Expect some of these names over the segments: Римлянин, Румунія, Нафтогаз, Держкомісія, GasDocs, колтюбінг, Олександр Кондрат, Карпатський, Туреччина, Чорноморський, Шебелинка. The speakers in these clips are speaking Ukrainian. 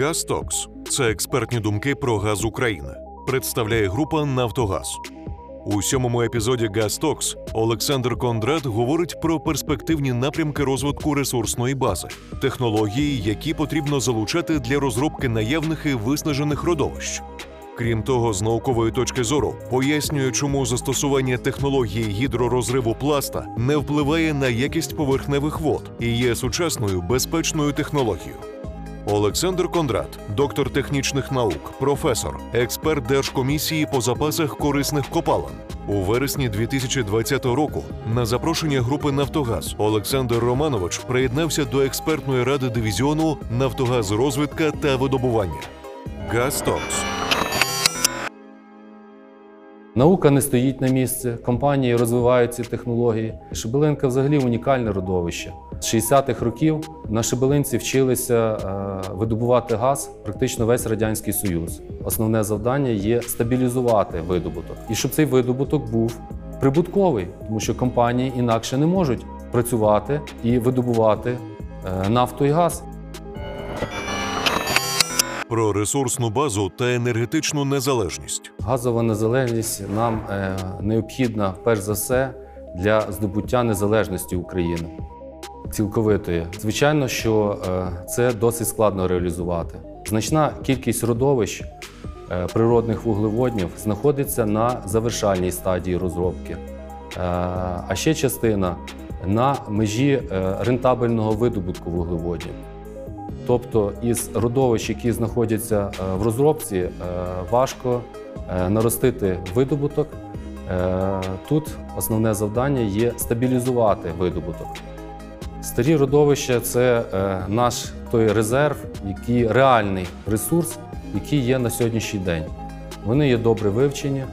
GasDocs – це експертні думки про газ України. Представляє група «Нафтогаз». У сьомому епізоді GasDocs Олександр Кондрат говорить про перспективні напрямки розвитку ресурсної бази, технології, які потрібно залучати для розробки наявних і виснажених родовищ. Крім того, з наукової точки зору пояснює, чому застосування технології гідророзриву пласта не впливає на якість поверхневих вод і є сучасною безпечною технологією. Олександр Кондрат – доктор технічних наук, професор, експерт Держкомісії по запасах корисних копалин. У вересні 2020 року на запрошення групи «Нафтогаз» Олександр Романович приєднався до експертної ради дивізіону «Нафтогаз-розвідка та видобування» GasDocs. Наука не стоїть на місці, компанії розвивають ці технології. Шебелинка взагалі унікальне родовище. З 60-х років на Шебелинці вчилися видобувати газ практично весь Радянський Союз. Основне завдання є стабілізувати видобуток. І щоб цей видобуток був прибутковий, тому що компанії інакше не можуть працювати і видобувати нафту і газ. Про ресурсну базу та енергетичну незалежність. Газова незалежність нам необхідна, перш за все, для здобуття незалежності України. Цілковитої. Звичайно, що це досить складно реалізувати. Значна кількість родовищ природних вуглеводнів знаходиться на завершальній стадії розробки, а ще частина на межі рентабельного видобутку вуглеводнів. Тобто із родовищ, які знаходяться в розробці, важко наростити видобуток. Тут основне завдання є стабілізувати видобуток. Старі родовища – це наш той резерв, який реальний ресурс, який є на сьогоднішній день. Вони є добре вивчені,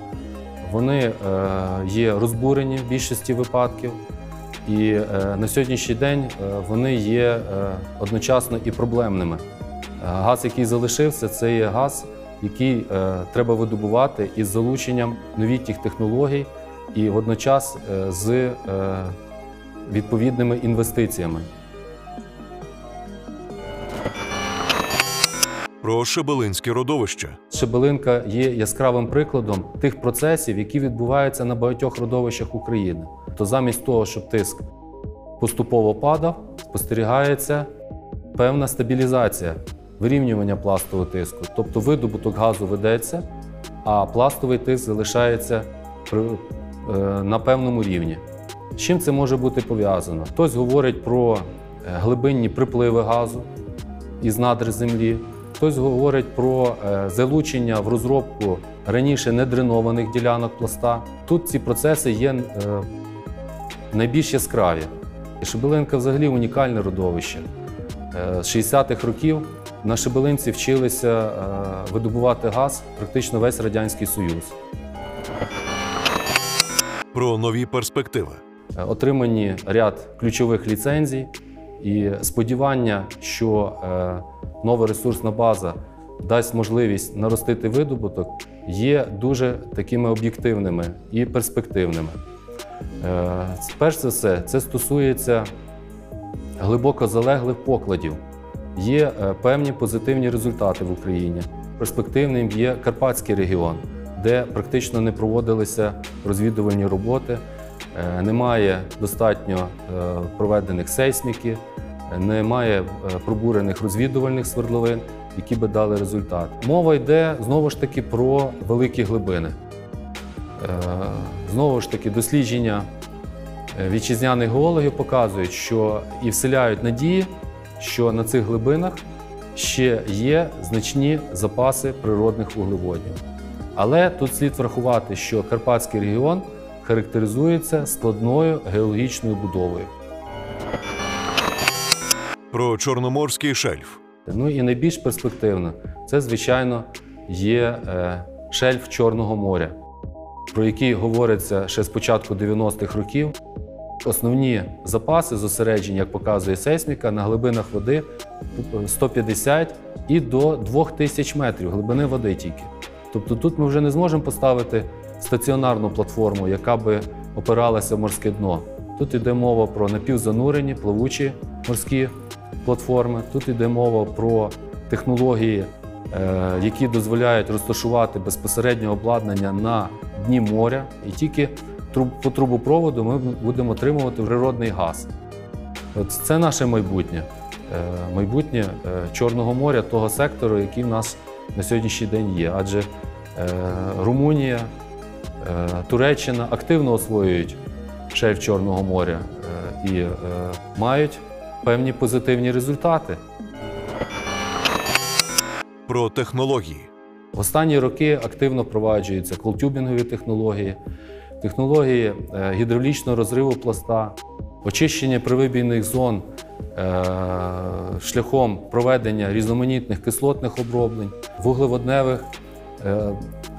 вони є розбурені в більшості випадків. І на сьогоднішній день вони є одночасно і проблемними. Газ, який залишився, це є газ, який треба видобувати із залученням новітніх технологій і водночас з відповідними інвестиціями. Про шебелинське родовище. Шебелинка є яскравим прикладом тих процесів, які відбуваються на багатьох родовищах України. То замість того, щоб тиск поступово падав, спостерігається певна стабілізація, вирівнювання пластового тиску. Тобто видобуток газу ведеться, а пластовий тиск залишається на певному рівні. З чим це може бути пов'язано? Хтось говорить про глибинні припливи газу із надр землі, хтось говорить про залучення в розробку раніше недренованих ділянок пласта. Тут ці процеси є найбільш яскраві. Шебелинка взагалі унікальне родовище. З 60-х років на Шебелинці вчилися видобувати газ практично весь Радянський Союз. Про нові перспективи. Отримані ряд ключових ліцензій і сподівання, що нова ресурсна база дасть можливість наростити видобуток, є дуже такими об'єктивними і перспективними. Перш за все, це стосується глибоко залеглих покладів. Є певні позитивні результати в Україні. Перспективним є Карпатський регіон, де практично не проводилися розвідувальні роботи, немає достатньо проведених сейсміки, немає пробурених розвідувальних свердловин, які би дали результат. Мова йде, знову ж таки, про великі глибини. Знову ж таки, дослідження вітчизняних геологів показують, що і вселяють надії, що на цих глибинах ще є значні запаси природних вуглеводнів. Але тут слід врахувати, що Карпатський регіон характеризується складною геологічною будовою. Про Чорноморський шельф. Ну і найбільш перспективно це, звичайно, є шельф Чорного моря, про який говориться ще з початку 90-х років. Основні запаси зосереджені, як показує сейсміка, на глибинах води 150 і до 2000 метрів глибини води тільки. Тобто тут ми вже не зможемо поставити стаціонарну платформу, яка би опиралася в морське дно. Тут йде мова про напівзанурені, плавучі морські платформи, тут йде мова про технології, які дозволяють розташувати безпосередньо обладнання на дні моря, і тільки по трубопроводу ми будемо отримувати природний газ. От це наше майбутнє. Майбутнє Чорного моря, того сектору, який в нас на сьогоднішній день є. Адже Румунія, Туреччина активно освоюють шельф Чорного моря і мають певні позитивні результати. Про технології. В останні роки активно впроваджуються колтюбінгові технології, технології гідравлічного розриву пласта, очищення привибійних зон шляхом проведення різноманітних кислотних оброблень, вуглеводневих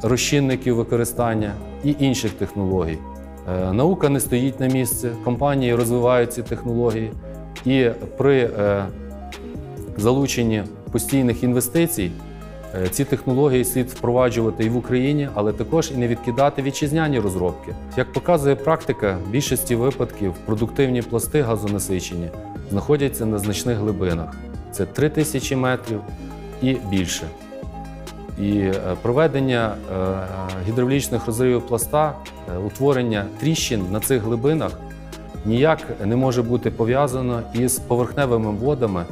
розчинників використання і інших технологій. Наука не стоїть на місці, компанії розвивають ці технології, і при залученні постійних інвестицій ці технології слід впроваджувати і в Україні, але також і не відкидати вітчизняні розробки. Як показує практика, в більшості випадків продуктивні пласти газонасичення знаходяться на значних глибинах. Це 3000 метрів і більше. І проведення гідравлічних розривів пласта, утворення тріщин на цих глибинах ніяк не може бути пов'язано із поверхневими водами,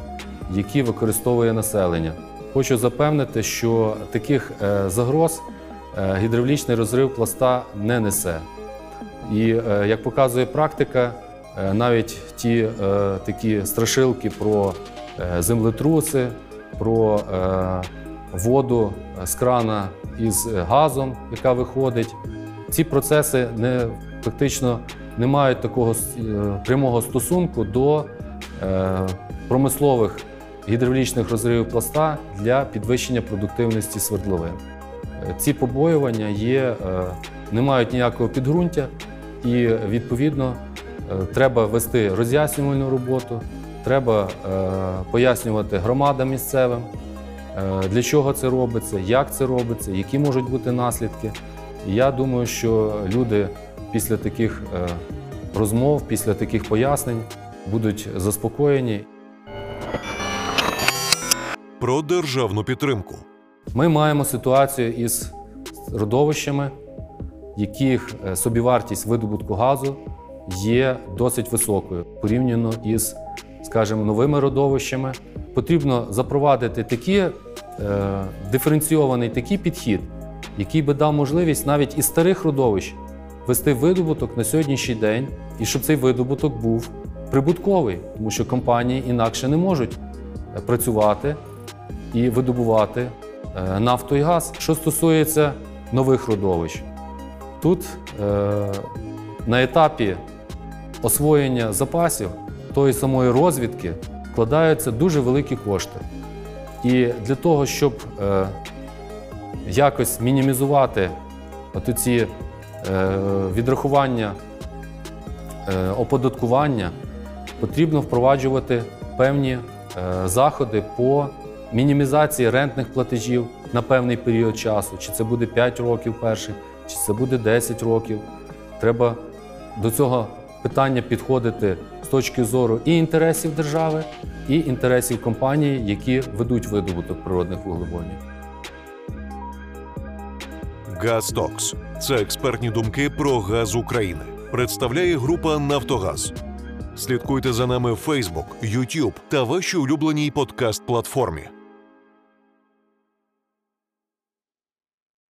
які використовує населення. Хочу запевнити, що таких загроз гідравлічний розрив пласта не несе. І, як показує практика, навіть ті такі страшилки про землетруси, про воду з крана із газом, яка виходить, ці процеси фактично не мають такого прямого стосунку до промислових гідравлічних розривів пласта для підвищення продуктивності свердловин. Ці побоювання не мають ніякого підґрунтя і, відповідно, треба вести роз'яснювальну роботу, треба пояснювати громадам місцевим, для чого це робиться, як це робиться, які можуть бути наслідки. І я думаю, що люди після таких розмов, після таких пояснень будуть заспокоєні. Про державну підтримку. Ми маємо ситуацію із родовищами, яких собівартість видобутку газу є досить високою порівняно із, скажімо, новими родовищами. Потрібно запровадити диференційований підхід, який би дав можливість навіть із старих родовищ вести видобуток на сьогоднішній день, і щоб цей видобуток був прибутковий, тому що компанії інакше не можуть працювати і видобувати нафту і газ. Що стосується нових родовищ, тут на етапі освоєння запасів тої самої розвідки вкладаються дуже великі кошти. І для того, щоб якось мінімізувати ці відрахування, оподаткування, потрібно впроваджувати певні заходи по мінімізації рентних платежів на певний період часу. Чи це буде 5 років перших, чи це буде 10 років. Треба до цього питання підходити з точки зору і інтересів держави, і інтересів компаній, які ведуть видобуток природних вуглеводнів. GasDocs – це експертні думки про газ України. Представляє група «Нафтогаз». Слідкуйте за нами в Facebook, YouTube та вашій улюбленій подкаст-платформі.